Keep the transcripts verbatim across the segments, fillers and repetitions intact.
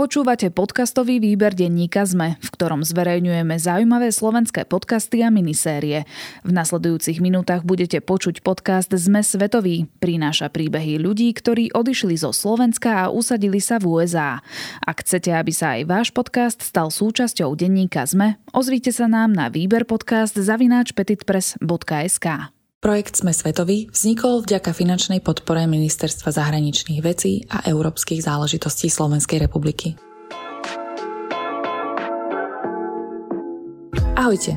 Počúvate podcastový výber denníka zet em e, v ktorom zverejňujeme zaujímavé slovenské podcasty a minisérie. V nasledujúcich minútach budete počuť podcast zet em e svetový. Prináša príbehy ľudí, ktorí odišli zo Slovenska a usadili sa v ú es á. Ak chcete, aby sa aj váš podcast stal súčasťou denníka zet em e, ozvite sa nám na výberpodcast zavináč petitpress bodka es ká. Projekt Sme svetoví vznikol vďaka finančnej podpore Ministerstva zahraničných vecí a európskych záležitostí Slovenskej republiky. Ahojte,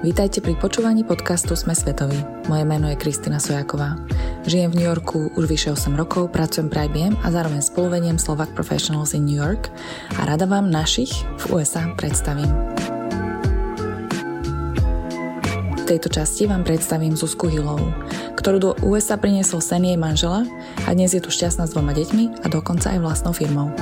vítajte pri počúvaní podcastu Sme svetoví. Moje meno je Kristína Sojaková. Žijem v New Yorku už vyše osem rokov, pracujem pre í bé em a zároveň spoluvediem Slovak Professionals in New York a rada vám našich v ú es á predstavím. V tejto časti vám predstavím Zuzku Hillovú, ktorú do ú es á priniesol sen jej manžela a dnes je tu šťastná s dvoma deťmi a dokonca aj vlastnou firmou.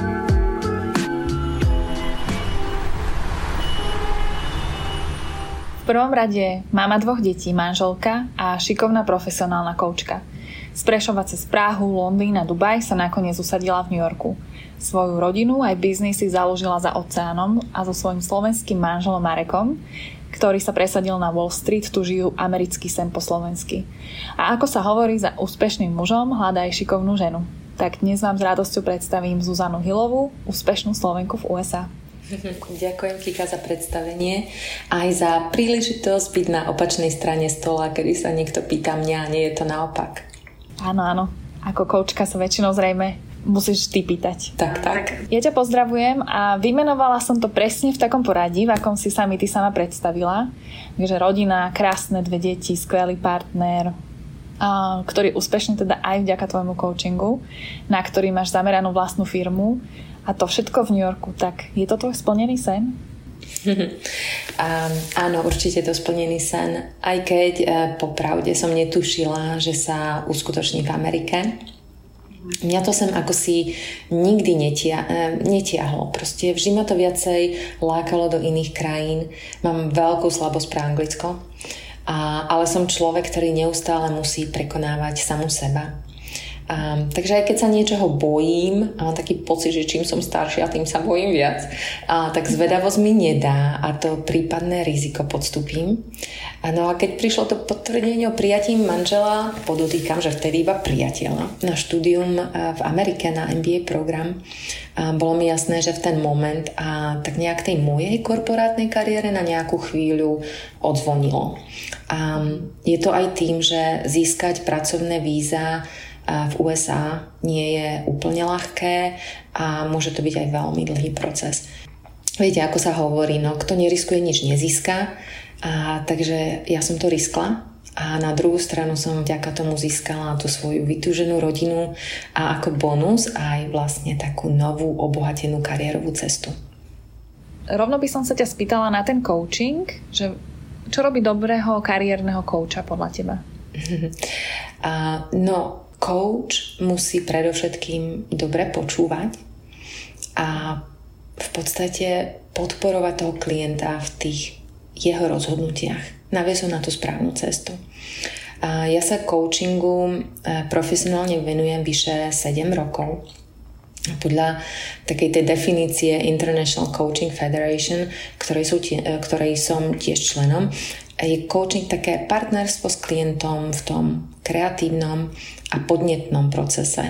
V prvom rade mama dvoch detí, manželka a šikovná profesionálna koučka. Z Prešova cez Prahu, Londýn a Dubaj sa nakoniec usadila v New Yorku. Svoju rodinu aj biznis si založila za oceánom a so svojím slovenským manželom Marekom, ktorý sa presadil na Wall Street, tu žijú americký sen po slovensky. A ako sa hovorí, za úspešným mužom hľadá aj šikovnú ženu. Tak dnes vám s radosťou predstavím Zuzanu Hillovú, úspešnú Slovenku v ú es á. Ďakujem, Kika, za predstavenie aj za príležitosť byť na opačnej strane stola, kedy sa niekto pýta mňa a nie je to naopak. Áno, áno. Ako koučka sa väčšinou zrejme musíš ty pýtať. Tak, tak. Ja ťa pozdravujem a vymenovala som to presne v takom poradí, v akom si sa mi ty sama predstavila. Takže rodina, krásne dve deti, skvelý partner, ktorý úspešne teda aj vďaka tvojmu coachingu, na ktorý máš zameranú vlastnú firmu a to všetko v New Yorku. Tak je to tvoj splnený sen? Um, áno, určite to splnený sen. Aj keď uh, popravde som netušila, že sa uskutoční v Amerike. Mňa to sem ako si nikdy netia, netiahlo. Proste vždy ma to viacej lákalo do iných krajín. Mám veľkú slabosť pre Anglicko, a, ale som človek, ktorý neustále musí prekonávať samu seba. Um, takže aj keď sa niečoho bojím, a mám taký pocit, že čím som staršia, tým sa bojím viac, a, tak zvedavosť mi nedá a to prípadné riziko podstúpim. A no a keď prišlo to potvrdenie o prijatí manžela, podotýkam, že vtedy iba priateľa, na štúdium v Amerike, na em bí ej program, a bolo mi jasné, že v ten moment a tak nejak tej mojej korporátnej kariére na nejakú chvíľu odzvonilo. A je to aj tým, že získať pracovné víza v ú es á nie je úplne ľahké a môže to byť aj veľmi dlhý proces. Viete, ako sa hovorí, no kto neriskuje, nič nezíska. A, takže ja som to riskla a na druhú stranu som vďaka tomu získala tú svoju vytúženú rodinu a ako bonus aj vlastne takú novú obohatenú kariérovú cestu. Rovno by som sa ťa spýtala na ten coaching, že čo robí dobrého kariérneho kouča podľa teba? a, no Coach musí predovšetkým dobre počúvať a v podstate podporovať toho klienta v tých jeho rozhodnutiach. Naviesť ho na tú správnu cestu. A ja sa coachingu profesionálne venujem vyše sedem rokov. Podľa takej tej definície International Coaching Federation, ktorej, sú tie, ktorej som tiež členom, je coaching také partnerstvo s klientom v tom kreatívnom a podnetnom procese,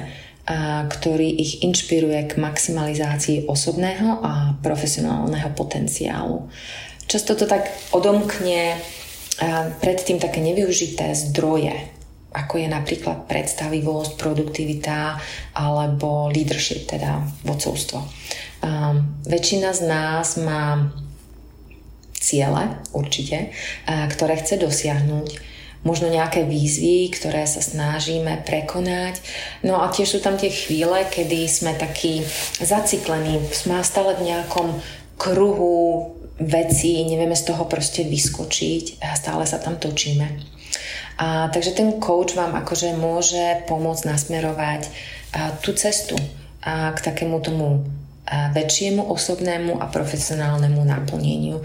a ktorý ich inšpiruje k maximalizácii osobného a profesionálneho potenciálu. Často to tak odomkne predtým také nevyužité zdroje, ako je napríklad predstavivosť, produktivita alebo leadership, teda vodcovstvo. Um, väčšina z nás má ciele, určite, uh, ktoré chce dosiahnuť, možno nejaké výzvy, ktoré sa snažíme prekonať. No a tiež sú tam tie chvíle, kedy sme takí zaciklení, sme stále v nejakom kruhu vecí, nevieme z toho proste vyskočiť a stále sa tam točíme. A, takže ten coach vám akože môže pomôcť nasmerovať a, tú cestu a, k takému tomu a, väčšiemu osobnému a profesionálnemu naplneniu.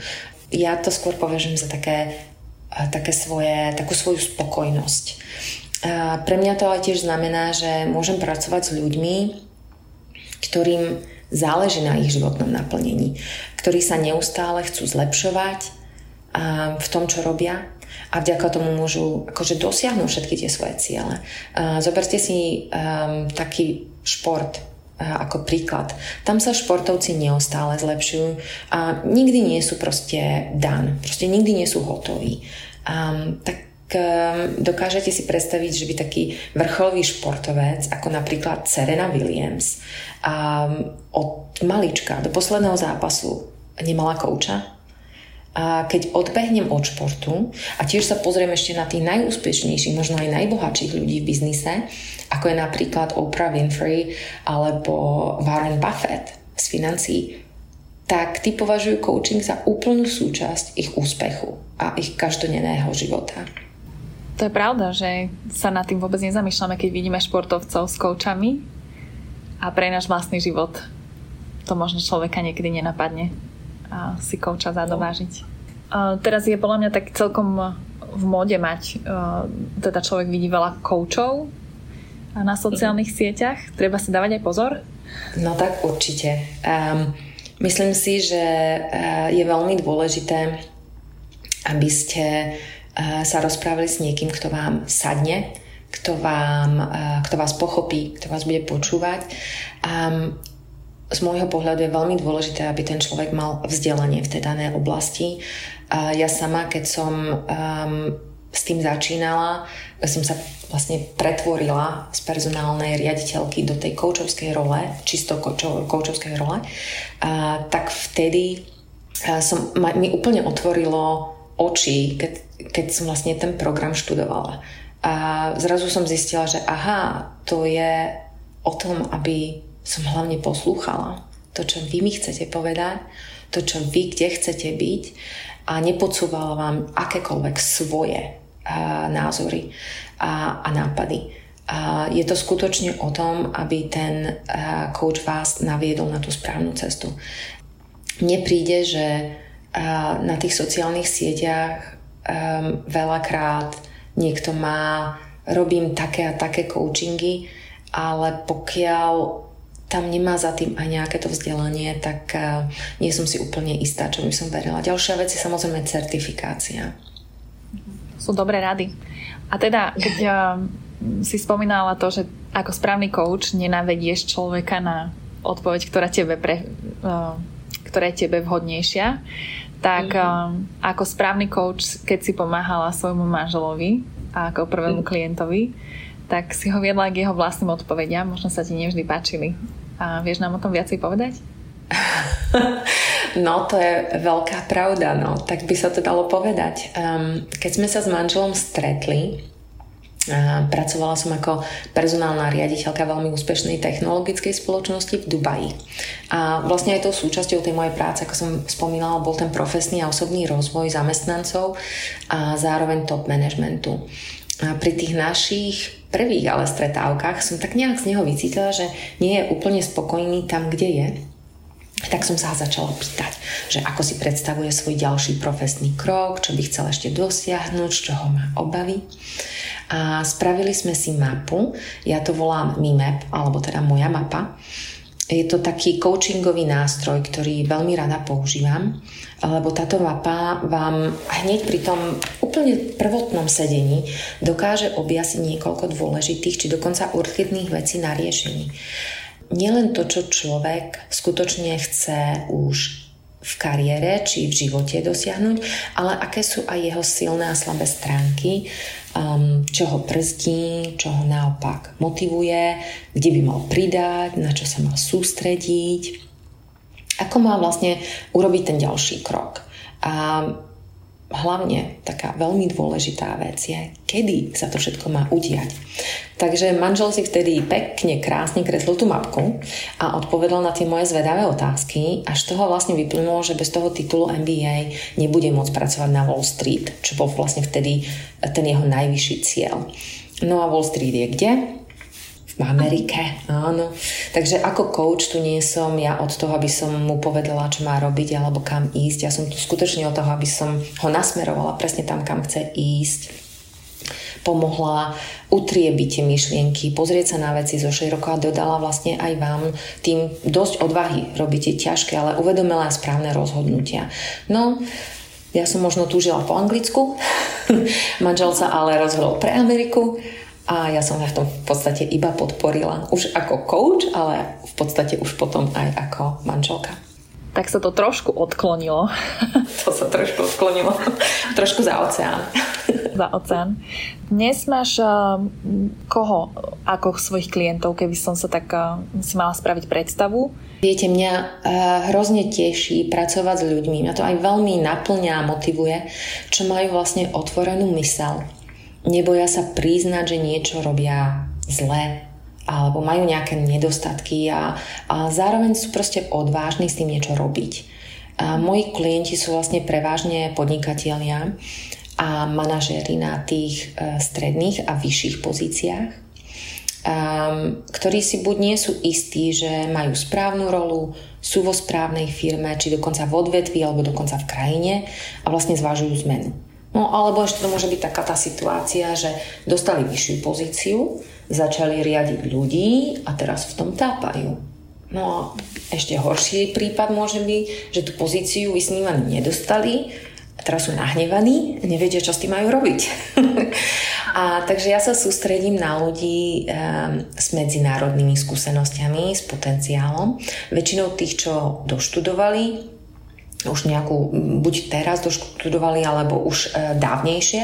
Ja to skôr považujem za také, a, také svoje, takú svoju spokojnosť. A, pre mňa to ale tiež znamená, že môžem pracovať s ľuďmi, ktorým záleží na ich životnom naplnení, ktorí sa neustále chcú zlepšovať v tom, čo robia, a vďaka tomu môžu akože dosiahnuť všetky tie svoje ciele. Zoberte si um, taký šport uh, ako príklad. Tam sa športovci neustále zlepšujú a nikdy nie sú proste done. Proste nikdy nie sú hotoví. Um, tak um, dokážete si predstaviť, že by taký vrcholový športovec ako napríklad Serena Williams um, od malička do posledného zápasu nemala kouča. A keď odbehnem od športu a tiež sa pozriem ešte na tých najúspešnejších, možno aj najbohatších ľudí v biznise, ako je napríklad Oprah Winfrey alebo Warren Buffett z financií, tak tí považujú coaching za úplnú súčasť ich úspechu a ich každodenného života. To je pravda, že sa nad tým vôbec nezamýšľame, keď vidíme športovcov s coachami, a pre náš vlastný život to možno človeka niekedy nenapadne a si kouča zadovážiť. No. Teraz je podľa mňa tak celkom v móde mať, teda človek vidí veľa koučov na sociálnych sieťach. Treba si dávať aj pozor? No tak určite. Um, myslím si, že je veľmi dôležité, aby ste sa rozprávali s niekým, kto vám sadne, kto, vám, kto vás pochopí, kto vás bude počúvať. Um, Z môjho pohľadu je veľmi dôležité, aby ten človek mal vzdelanie v tej danej oblasti. Ja sama, keď som um, s tým začínala, ja som sa vlastne pretvorila z personálnej riaditeľky do tej koučovskej role, čisto koučovskej role, a tak vtedy som, ma, mi úplne otvorilo oči, keď, keď som vlastne ten program študovala. A zrazu som zistila, že aha, to je o tom, aby som hlavne poslúchala to, čo vy mi chcete povedať, to, čo vy kde chcete byť, a nepodsúvala vám akékoľvek svoje uh, názory a, a nápady. Uh, je to skutočne o tom, aby ten uh, coach vás naviedol na tú správnu cestu. Mne príde, že uh, na tých sociálnych sieťach um, veľakrát niekto má, robím také a také coachingy, ale pokiaľ tam nemá za tým aj nejaké to vzdelanie, tak uh, nie som si úplne istá, čo by som verila. Ďalšia vec je samozrejme certifikácia. Sú dobré rady. A teda, keď uh, si spomínala to, že ako správny coach nenavedieš človeka na odpoveď, ktorá, tebe pre, uh, ktorá je tebe vhodnejšia, tak uh, ako správny coach, keď si pomáhala svojmu manželovi a ako prvému mm. klientovi, tak si ho viedla k jeho vlastným odpovediam. Možno sa ti nevždy páčili. A vieš nám o tom viacej povedať? No, to je veľká pravda, no. Tak by sa to dalo povedať. Um, keď sme sa s manželom stretli, uh, pracovala som ako personálna riaditeľka veľmi úspešnej technologickej spoločnosti v Dubaji. A vlastne aj tou súčasťou tej mojej práce, ako som spomínala, bol ten profesný a osobný rozvoj zamestnancov a zároveň top managementu. A pri tých našich prvých ale stretávkach som tak nejak z neho vycítila, že nie je úplne spokojný tam, kde je. Tak som sa ho začala pýtať, že ako si predstavuje svoj ďalší profesný krok, čo by chcel ešte dosiahnuť, z čoho má obavy. A spravili sme si mapu, ja to volám MIMAP, alebo teda moja mapa. Je to taký coachingový nástroj, ktorý veľmi rada používam, lebo táto mapa vám hneď pri tom úplne prvotnom sedení dokáže objasniť niekoľko dôležitých či dokonca urgentných vecí na riešení. Nielen to, čo človek skutočne chce už v kariére či v živote dosiahnuť, ale aké sú aj jeho silné a slabé stránky, um, čo ho brzdí, čo ho naopak motivuje, kde by mal pridať, na čo sa mal sústrediť, ako má vlastne urobiť ten ďalší krok. A hlavne taká veľmi dôležitá vec je, kedy sa to všetko má udiať. Takže manžel si vtedy pekne, krásne kreslil tú mapku a odpovedal na tie moje zvedavé otázky, až toho vlastne vyplynulo, že bez toho titulu em bí ej nebude môcť pracovať na Wall Street, čo bol vlastne vtedy ten jeho najvyšší cieľ. No a Wall Street je kde? V Amerike, áno. Takže ako coach tu nie som ja od toho, aby som mu povedala, čo má robiť alebo kam ísť. Ja som tu skutočne od toho, aby som ho nasmerovala presne tam, kam chce ísť. pomohla utriebiť tie myšlienky, pozrieť sa na veci zo široka a dodala vlastne aj vám tým dosť odvahy. Robíte ťažké, ale uvedomila aj správne rozhodnutia. No, ja som možno túžila po Anglicku, manžel sa ale rozhodol pre Ameriku a ja som ho v tom v podstate iba podporila. Už ako coach, ale v podstate už potom aj ako manželka. Tak sa to trošku odklonilo. To sa trošku odklonilo. Trošku za oceán. Za oceán. Dnes máš uh, koho ako svojich klientov, keby som sa tak uh, si mala spraviť predstavu? Viete, mňa uh, hrozne teší pracovať s ľuďmi. Mňa to aj veľmi naplňa a motivuje, čo majú vlastne otvorenú myseľ. Neboja sa priznať, že niečo robia zle, alebo majú nejaké nedostatky a, a zároveň sú proste odvážni s tým niečo robiť. A moji klienti sú vlastne prevažne podnikatelia a manažéri na tých stredných a vyšších pozíciách, ktorí si buď nie sú istí, že majú správnu rolu, sú vo správnej firme, či dokonca v odvetví, alebo dokonca v krajine a vlastne zvažujú zmenu. No alebo ešte to môže byť taká tá situácia, že dostali vyššiu pozíciu, začali riadiť ľudí a teraz v tom tápajú. No a ešte horší prípad môže byť, že tú pozíciu vysnívanú nedostali a teraz sú nahnevaní a nevedia, čo s tým majú robiť. A takže ja sa sústredím na ľudí um, s medzinárodnými skúsenostiami, s potenciálom. Väčšinou tých, čo doštudovali, už nejakú, buď teraz doštudovali, alebo už e, dávnejšie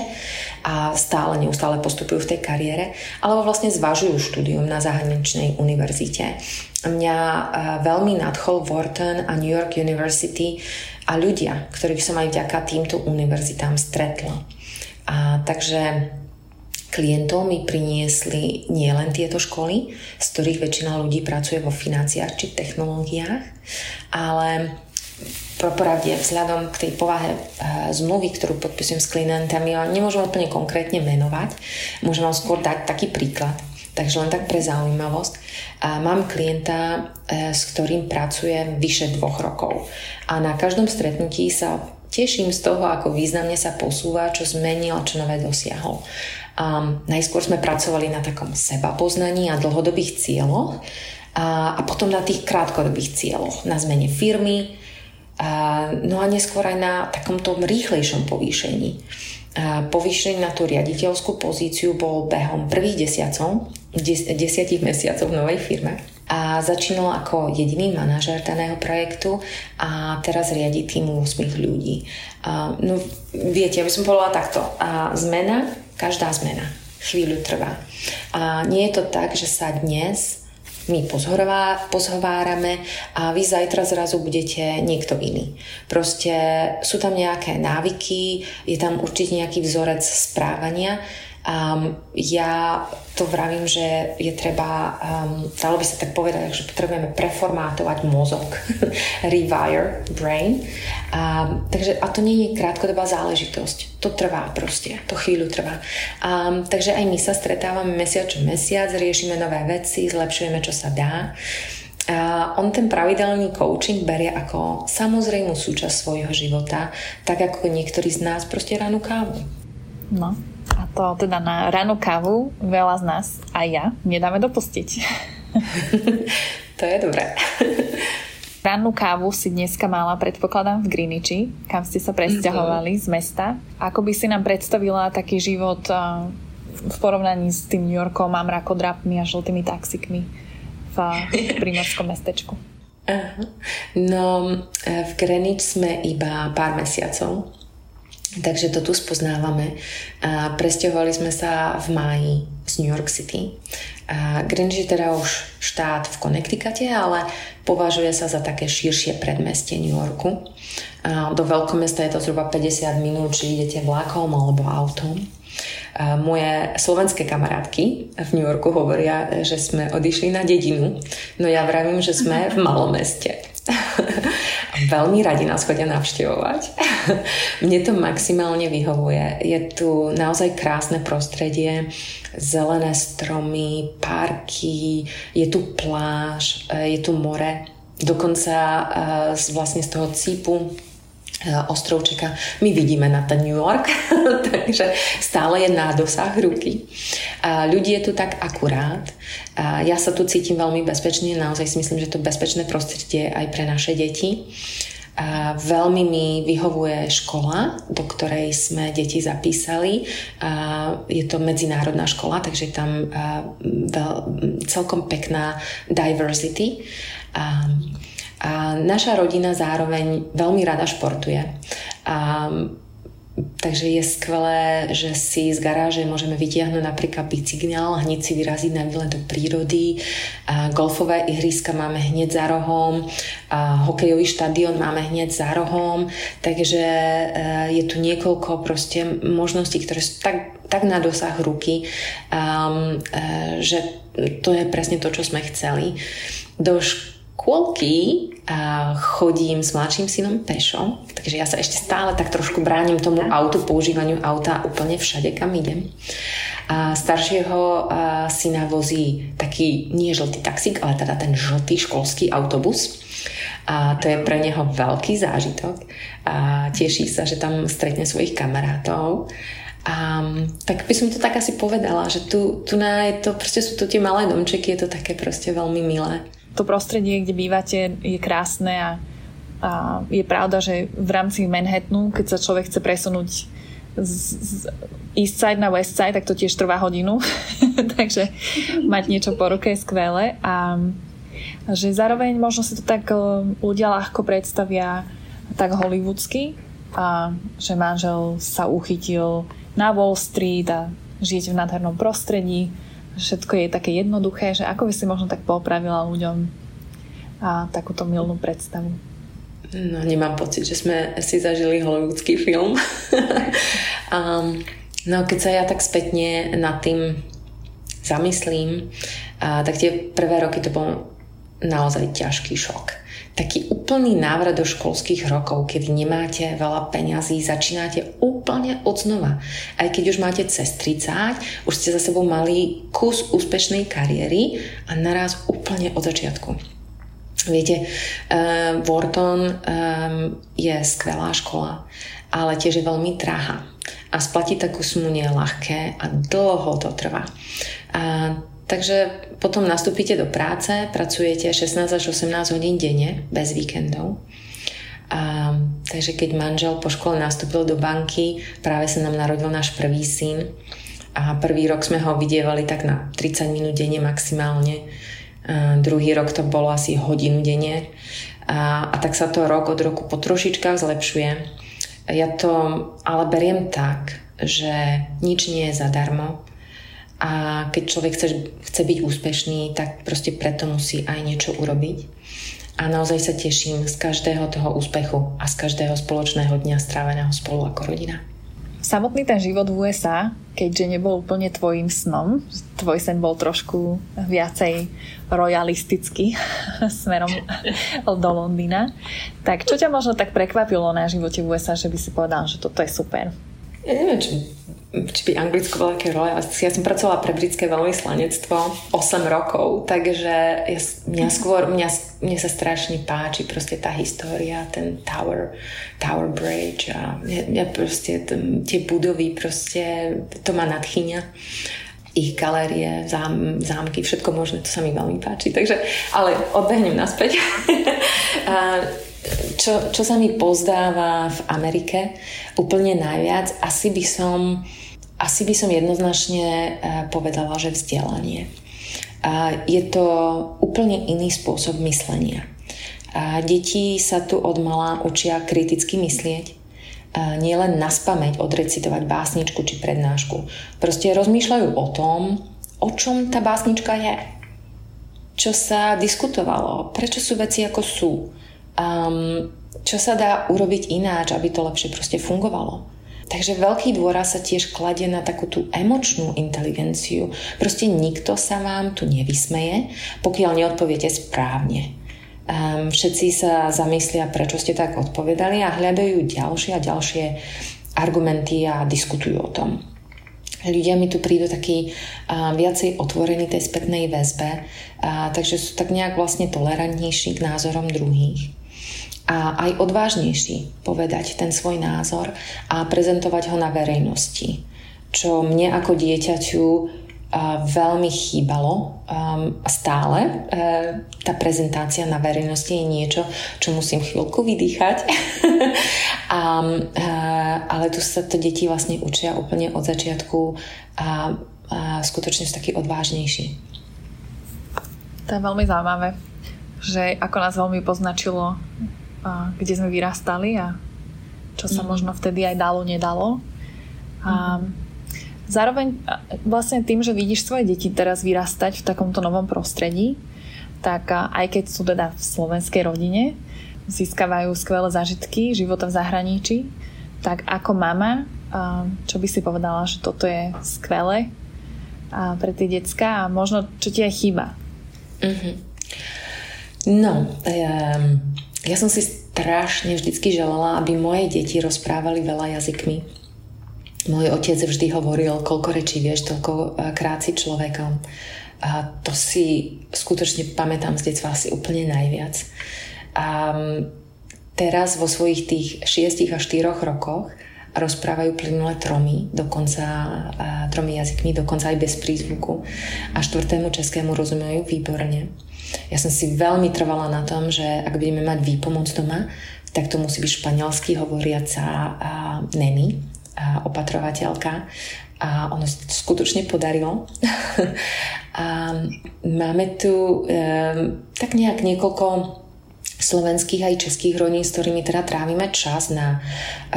a stále, neustále postupujú v tej kariére, alebo vlastne zvažujú štúdium na zahraničnej univerzite. Mňa e, veľmi nadchol Wharton a New York University a ľudia, ktorých som aj vďaka týmto univerzitám stretla. A takže klientov mi priniesli nielen tieto školy, z ktorých väčšina ľudí pracuje vo financiách či technológiách, ale popravde, vzhľadom k tej povahe e, zmluvy, ktorú podpisujem s klientami, ale nemôžem úplne konkrétne menovať, môžem vám skôr dať taký príklad, takže len tak pre zaujímavosť. A mám klienta, e, s ktorým pracujem vyše dvoch rokov a na každom stretnutí sa teším z toho, ako významne sa posúva, čo zmenil a čo nové dosiahol. Um, najskôr sme pracovali na takom sebapoznaní a dlhodobých cieľoch a, a potom na tých krátkodobých cieľoch, na zmene firmy, no a neskôr aj na takomto rýchlejšom povýšení. Povýšenie na tú riaditeľskú pozíciu bol behom prvých desiacov, des, desiatich mesiacov v novej firme. A začínal ako jediný manažér daného projektu a teraz riadi tým osem ľudí. A, no viete, aby som povedala takto. A zmena, každá zmena chvíľu trvá. A nie je to tak, že sa dnes my pozhovárame a vy zajtra zrazu budete niekto iný. Proste sú tam nejaké návyky, je tam určite nejaký vzorec správania. Um, ja to vravím, že je treba, um, dalo by sa tak povedať, že potrebujeme preformátovať mozog, rewire brain. Um, takže, a to nie je krátkodobá záležitosť, to trvá proste, to chvíľu trvá. Um, takže aj my sa stretávame mesiac čo mesiac, riešime nové veci, zlepšujeme, čo sa dá. A on ten pravidelný coaching berie ako samozrejmú súčasť svojho života, tak ako niektorí z nás proste ránu kávu. No. A to teda na ranú kávu veľa z nás, aj ja, nedáme dopustiť. To je dobré. Rannú kávu si dneska mala, predpokladám, v Greenwichi, kam ste sa presťahovali z mesta. Ako by si nám predstavila taký život v porovnaní s tým New Yorkom a mrakodrapmi a žltými taxikmi v primorskom mestečku? Aha. No, v Greenwich sme iba pár mesiacov. Takže to tu spoznávame. A presťahovali sme sa v máji z New York City. A Greenwich je teda už štát v Connecticute, ale považuje sa za také širšie predmestie New Yorku. A do veľkomesta je to zhruba päťdesiat minút, či idete vlakom alebo autom. A moje slovenské kamarátky v New Yorku hovoria, že sme odišli na dedinu. No ja vravím, že sme v malom meste. Veľmi radi nás chodia navštevovať. Mne to maximálne vyhovuje. Je tu naozaj krásne prostredie, zelené stromy, parky, je tu pláž, je tu more. Dokonca vlastne z toho cípu ostrovčeka my vidíme na ten New York, takže stále je na dosah ruky. Ľudí je tu tak akurát. Ja sa tu cítim veľmi bezpečne, naozaj si myslím, že to bezpečné prostredie aj pre naše deti. Veľmi mi vyhovuje škola, do ktorej sme deti zapísali. Je to medzinárodná škola, takže je tam celkom pekná diversity. A naša rodina zároveň veľmi rada športuje. A, takže je skvelé, že si z garáže môžeme vytiahnuť napríklad bicykel, hneď si vyraziť na výlet do prírody. A golfové ihriska máme hneď za rohom. A hokejový štadión máme hneď za rohom. Takže je tu niekoľko proste možností, ktoré sú tak, tak na dosah ruky, um, že to je presne to, čo sme chceli. Do šk- Kôlky chodím s mladším synom pešo, takže ja sa ešte stále tak trošku bránim tomu autu, používaniu auta úplne všade, kam idem. A staršieho syna vozí taký, nie žltý taxík, ale teda ten žltý školský autobus. A to je pre neho veľký zážitok. A teší sa, že tam stretne svojich kamarátov. A tak by som to tak asi povedala, že tu, tu na je to, proste sú to tie malé domčeky, je to také proste veľmi milé. To prostredie, kde bývate, je krásne a, a je pravda, že v rámci Manhattanu, keď sa človek chce presunúť z, z east side na west side, tak to tiež trvá hodinu. Takže mať niečo po ruke je skvelé. A že zároveň možno si to tak ľudia ľahko predstavia tak hollywoodsky, a že manžel sa uchytil na Wall Street a žijete v nádhernom prostredí. Všetko je také jednoduché, že ako by si možno tak popravila ľuďom a takúto milnú predstavu? No, nemám pocit, že sme si zažili hollywoodský film. um, no, keď sa ja tak spätne nad tým zamyslím, uh, tak tie prvé roky to bol naozaj ťažký šok. Taký úplný návrat do školských rokov, keď nemáte veľa peňazí, začínate úplne od znova. Aj keď už máte cez tridsať, už ste za sebou mali kus úspešnej kariéry a naraz úplne od začiatku. Viete, uh, Wharton um, je skvelá škola, ale tiež je veľmi drahá. A splatiť takú sumu nie je ľahké a dlho to trvá. Uh, Takže potom nastúpite do práce, pracujete šestnásť až osemnásť hodín denne, bez víkendov. A, takže keď manžel po škole nastúpil do banky, práve sa nám narodil náš prvý syn a prvý rok sme ho vidievali tak na tridsať minút denne maximálne. A druhý rok to bolo asi hodinu denne. A, a tak sa to rok od roku po trošičkách zlepšuje. Ja to ale beriem tak, že nič nie je zadarmo. A keď človek chce, chce byť úspešný, tak proste preto musí aj niečo urobiť. A naozaj sa teším z každého toho úspechu a z každého spoločného dňa stráveného spolu ako rodina. Samotný ten život v U S A, keďže nebol úplne tvojím snom, tvoj sen bol trošku viacej royalistický smerom do Londýna, tak čo ťa možno tak prekvapilo na živote v U S A, že by si povedal, že toto je super? Ja neviem, či, či by Anglicko bola aké role. Ja som pracovala pre britské veľvyslanectvo osem rokov, takže ja, mňa skôr, mňa, mne sa strašne páči proste tá história, ten Tower, Tower Bridge a ja, ja proste, t- tie budovy proste, to ma nadchýňa. Ich galérie, zám, zámky, všetko možné, to sa mi veľmi páči. Takže, ale odbehnem naspäť. A, Čo, čo sa mi pozdáva v Amerike úplne najviac, asi by som, asi by som jednoznačne povedala, že vzdelanie. Je to úplne iný spôsob myslenia. Deti sa tu od mala učia kriticky myslieť, nielen naspamäť odrecitovať básničku či prednášku. Proste rozmýšľajú o tom, o čom tá básnička je, čo sa diskutovalo, prečo sú veci ako sú. Um, čo sa dá urobiť ináč, aby to lepšie proste fungovalo. Takže veľký dôraz sa tiež kladie na takú tú emočnú inteligenciu. Proste nikto sa vám tu nevysmeje, pokiaľ neodpoviete správne. Um, všetci sa zamyslia, prečo ste tak odpovedali a hľadajú ďalšie a ďalšie argumenty a diskutujú o tom. Ľudia mi tu prídu taký uh, viacej otvorení tej spätnej väzbe, uh, takže sú tak nejak vlastne tolerantnejší k názorom druhých. a aj odvážnejší povedať ten svoj názor a prezentovať ho na verejnosti, čo mne ako dieťaťu veľmi chýbalo stále. Tá prezentácia na verejnosti je niečo, čo musím chvíľku vydýchať. a, ale tu sa to deti vlastne učia úplne od začiatku a, a skutočne sú takí odvážnejší. To je veľmi zaujímavé, že ako nás veľmi poznačilo, kde sme vyrastali a čo sa mm. možno vtedy aj dalo, nedalo. A mm. zároveň vlastne tým, že vidíš svoje deti teraz vyrastať v takomto novom prostredí, tak aj keď sú teda v slovenskej rodine, získavajú skvelé zážitky života v zahraničí, tak ako mama, čo by si povedala, že toto je skvelé pre tie decká a možno čo ti aj chýba? Mm-hmm. No, um, ja som si strašne vždycky želala, aby moje deti rozprávali veľa jazykmi. Môj otec vždy hovoril, koľko rečí vieš, toľko krát si človekom. A to si skutočne pamätám z detstva asi úplne najviac. A teraz vo svojich tých šiestich a štyroch rokoch rozprávajú plynule tromi, dokonca tromi jazykmi, dokonca aj bez prízvuku. A štvrtému českému rozumejú výborne. Ja som si veľmi trvala na tom, že ak budeme mať výpomoc doma, tak to musí byť španielsky hovoriaca neni, a opatrovateľka, a ono skutočne podarilo. A máme tu e, tak nejak niekoľko slovenských aj českých rodín, s ktorými teda trávime čas na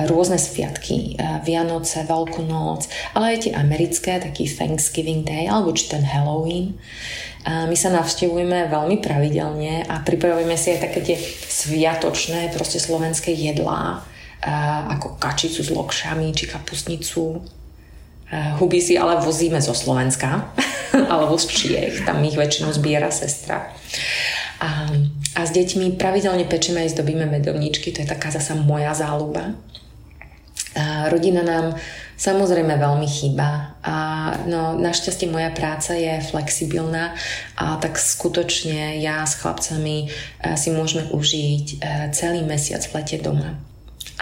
rôzne sviatky, Vianoce, Veľkú noc, ale aj tie americké, taký Thanksgiving Day alebo či ten Halloween. A my sa navštevujeme veľmi pravidelne a pripravujeme si aj také tie sviatočné proste slovenské jedlá, ako kačicu s lokšami či kapustnicu. Huby si ale vozíme zo Slovenska alebo z Čiech, tam ich väčšinou zbiera sestra. A, a s deťmi pravidelne pečeme aj zdobíme medovničky, to je taká zasa moja záľuba. A rodina nám samozrejme veľmi chýba a no, našťastie moja práca je flexibilná a tak skutočne ja s chlapcami si môžeme užiť celý mesiac v lete doma.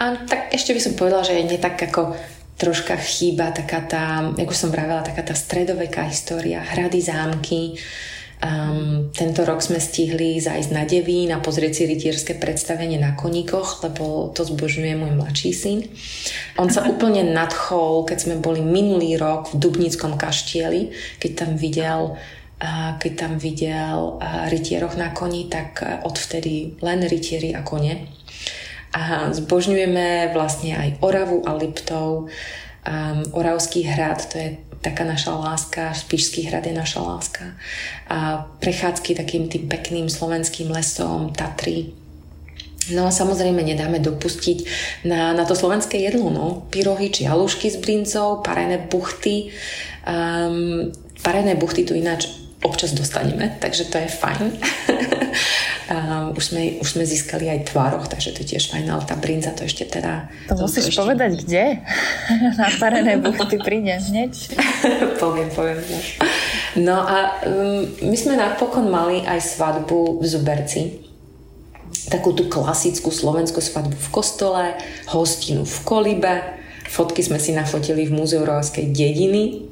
A tak ešte by som povedala, že je tak ako troška chýba taká tá, ako som vravela, taká tá stredoveká história, hrady, zámky. Um, tento rok sme stihli zájsť na Devín a pozrieť si rytierské predstavenie na koníkoch, lebo to zbožňuje môj mladší syn. On sa úplne nadchol, keď sme boli minulý rok v Dubnickom kaštieli, keď tam videl keď tam videl rytieroch na koni, tak odvtedy len rytieri a kone. A zbožňujeme vlastne aj Oravu a Liptov. Um, Oravský hrad, to je taká naša láska, Spišský hrad je naša láska. A prechádzky takým tým pekným slovenským lesom, Tatry. No a samozrejme nedáme dopustiť na, na to slovenské jedlo, no. Pyrohy či halušky s brincov, parené buchty. Um, parené buchty tu ináč občas dostaneme, takže to je fajn. Um, už, sme, už sme získali aj tvároch, takže to je tiež fajn, ale tá brinza to ešte teda... To, to musíš to ešte... povedať kde? Na parené buchty príde hneď. poviem, poviem. Ja. No a um, my sme napokon mali aj svadbu v Zuberci. Takú tú klasickú slovenskú svadbu v kostole, hostinu v kolibe. Fotky sme si nafotili v Múzeu Oravskej dediny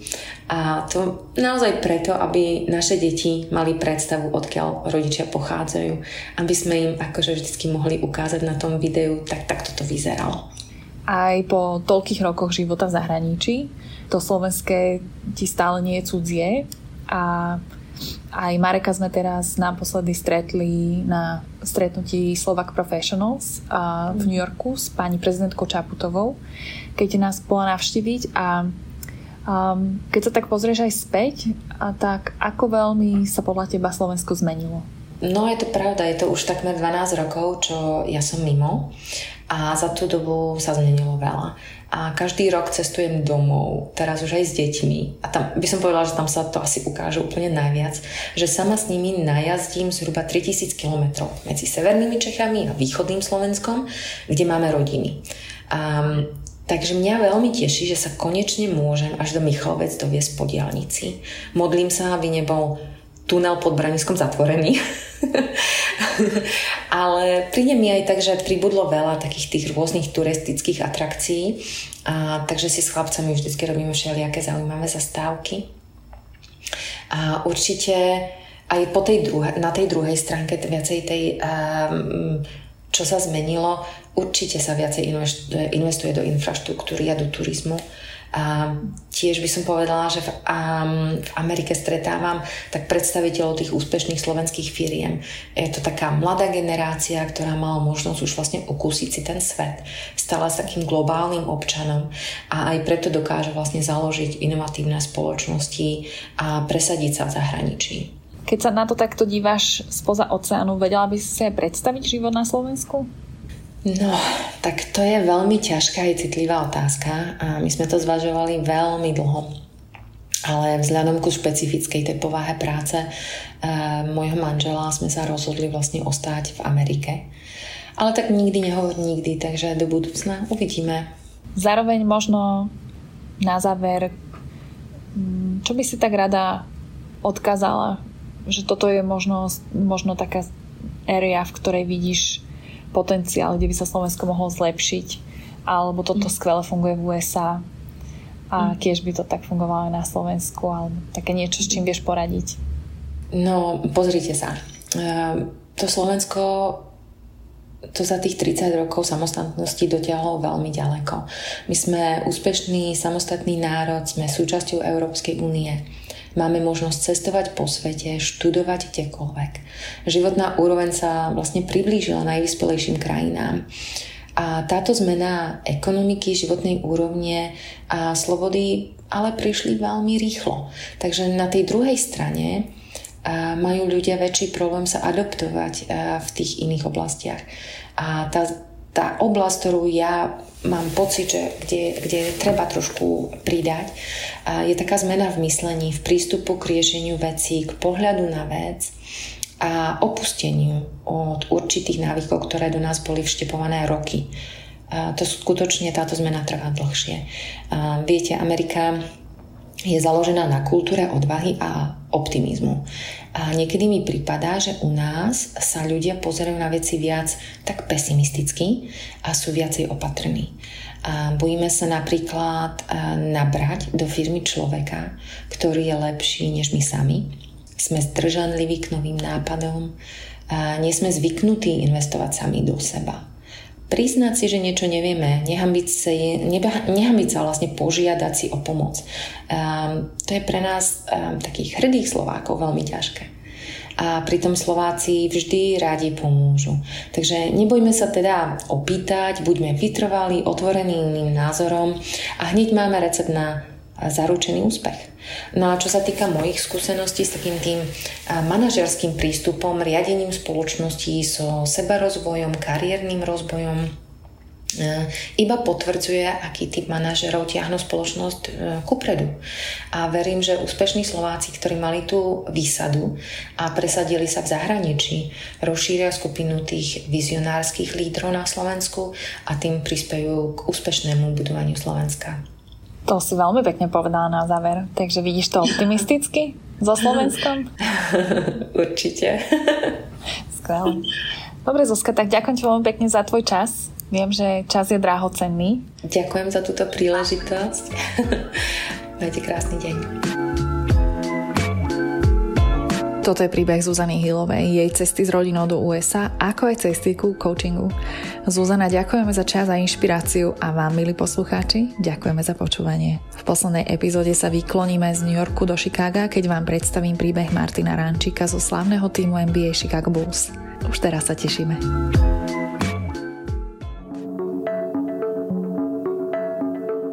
a to naozaj preto, aby naše deti mali predstavu, odkiaľ rodičia pochádzajú, aby sme im akože vždycky mohli ukázať na tom videu, tak, tak toto vyzeralo. Aj po toľkých rokoch života v zahraničí to slovenské ti stále nie je cudzie a aj Mareka sme teraz naposledy stretli na stretnutí Slovak Professionals uh, v New Yorku s pani prezidentkou Čaputovou, keď nás bola navštíviť a um, keď sa tak pozrieš aj späť, a tak ako veľmi sa podľa teba Slovensko zmenilo? No je to pravda, je to už takmer dvanásť rokov, čo ja som mimo a za tú dobu sa zmenilo veľa. A každý rok cestujem domov, teraz už aj s deťmi a tam by som povedala, že tam sa to asi ukáže úplne najviac, že sama s nimi najazdím zhruba tritisíc kilometrov medzi Severnými Čechami a Východným Slovenskom, kde máme rodiny. Um, Takže mňa veľmi teší, že sa konečne môžem až do Michlovec doviesť po diaľnici. Modlím sa, aby nebol tunel pod Braniskom zatvorený, Ale príde mi aj tak, že pribudlo veľa takých tých rôznych turistických atrakcií, a takže si s chlapcami vždycky robíme všelijaké zaujímavé zastávky. A určite aj po tej druhe, na tej druhej stránke viacej tej, um, čo sa zmenilo, určite sa viacej investuje do infraštruktúry a do turizmu. A tiež by som povedala, že v, um, v Amerike stretávam tak predstaviteľov tých úspešných slovenských firiem. Je to taká mladá generácia, ktorá mala možnosť už vlastne okúsiť si ten svet. Stala sa takým globálnym občanom a aj preto dokáže vlastne založiť inovatívne spoločnosti a presadiť sa v zahraničí. Keď sa na to takto díváš spoza oceánu, vedela by si sa predstaviť život na Slovensku? No, tak to je veľmi ťažká a citlivá otázka a my sme to zvažovali veľmi dlho. Ale vzhľadom ku špecifickej tej povahe práce e, môjho manžela sme sa rozhodli vlastne ostať v Amerike. Ale tak nikdy nehovor nikdy, takže do budúcna uvidíme. Zároveň možno na záver, čo by si tak rada odkázala? Že toto je možno, možno taká area, v ktorej vidíš potenciál, kde by sa Slovensko mohlo zlepšiť, alebo toto mm. skvele funguje v U S A a mm. tiež by to tak fungovalo aj na Slovensku, alebo také niečo, s čím vieš poradiť. No, pozrite sa. To Slovensko to za tých tridsať rokov samostatnosti dotiahlo veľmi ďaleko. My sme úspešný samostatný národ, sme súčasťou Európskej únie. Máme možnosť cestovať po svete, študovať kdekoľvek. Životná úroveň sa vlastne priblížila najvyspelejším krajinám. A táto zmena ekonomiky, životnej úrovne a slobody ale prišli veľmi rýchlo. Takže na tej druhej strane majú ľudia väčší problém sa adoptovať v tých iných oblastiach. A tá, tá oblasť, ktorú ja mám pocit, že kde, kde treba trošku pridať, je taká zmena v myslení, v prístupu k riešeniu vecí, k pohľadu na vec a opusteniu od určitých návykov, ktoré do nás boli vštepované roky. To skutočne táto zmena trvá dlhšie. Viete, Amerika je založená na kultúre odvahy a optimizmu. A niekedy mi pripadá, že u nás sa ľudia pozerajú na veci viac tak pesimisticky a sú viacej opatrní. A bojíme sa napríklad nabrať do firmy človeka, ktorý je lepší než my sami. Sme zdržanliví k novým nápadom. A nie sme zvyknutí investovať sami do seba. Priznať si, že niečo nevieme, nehambiť sa, nehambiť sa vlastne požiadať si o pomoc. Um, to je pre nás um, takých hrdých Slovákov veľmi ťažké. A pritom Slováci vždy radi pomôžu. Takže nebojme sa teda opýtať, buďme vytrvalí, otvorení iným názorom a hneď máme recept na zaručený úspech. No a čo sa týka mojich skúseností s takým tým manažerským prístupom, riadením spoločností, so sebarozvojom, kariérnym rozvojom, iba potvrdzuje, aký typ manažerov ťahnú spoločnosť kupredu. A verím, že úspešní Slováci, ktorí mali tú výsadu a presadili sa v zahraničí, rozšíria skupinu tých vizionárskych lídrov na Slovensku a tým prispejú k úspešnému budovaniu Slovenska. To si veľmi pekne povedala na záver. Takže vidíš to optimisticky so Slovenskom? Určite. Skvelé. Dobre, Zuzka, tak ďakujem ti veľmi pekne za tvoj čas. Viem, že čas je drahocenný. Ďakujem za túto príležitosť. Majte krásny deň. Toto je príbeh Zuzany Hillovej, jej cesty s rodinou do U S A, ako aj cesty ku coachingu. Zuzana, ďakujeme za čas a inšpiráciu a vám, milí poslucháči, ďakujeme za počúvanie. V poslednej epizóde sa vykloníme z New Yorku do Chicaga, keď vám predstavím príbeh Martina Rančíka zo slávneho tímu N B A Chicago Bulls. Už teraz sa tešíme.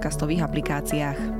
podcastových aplikáciách.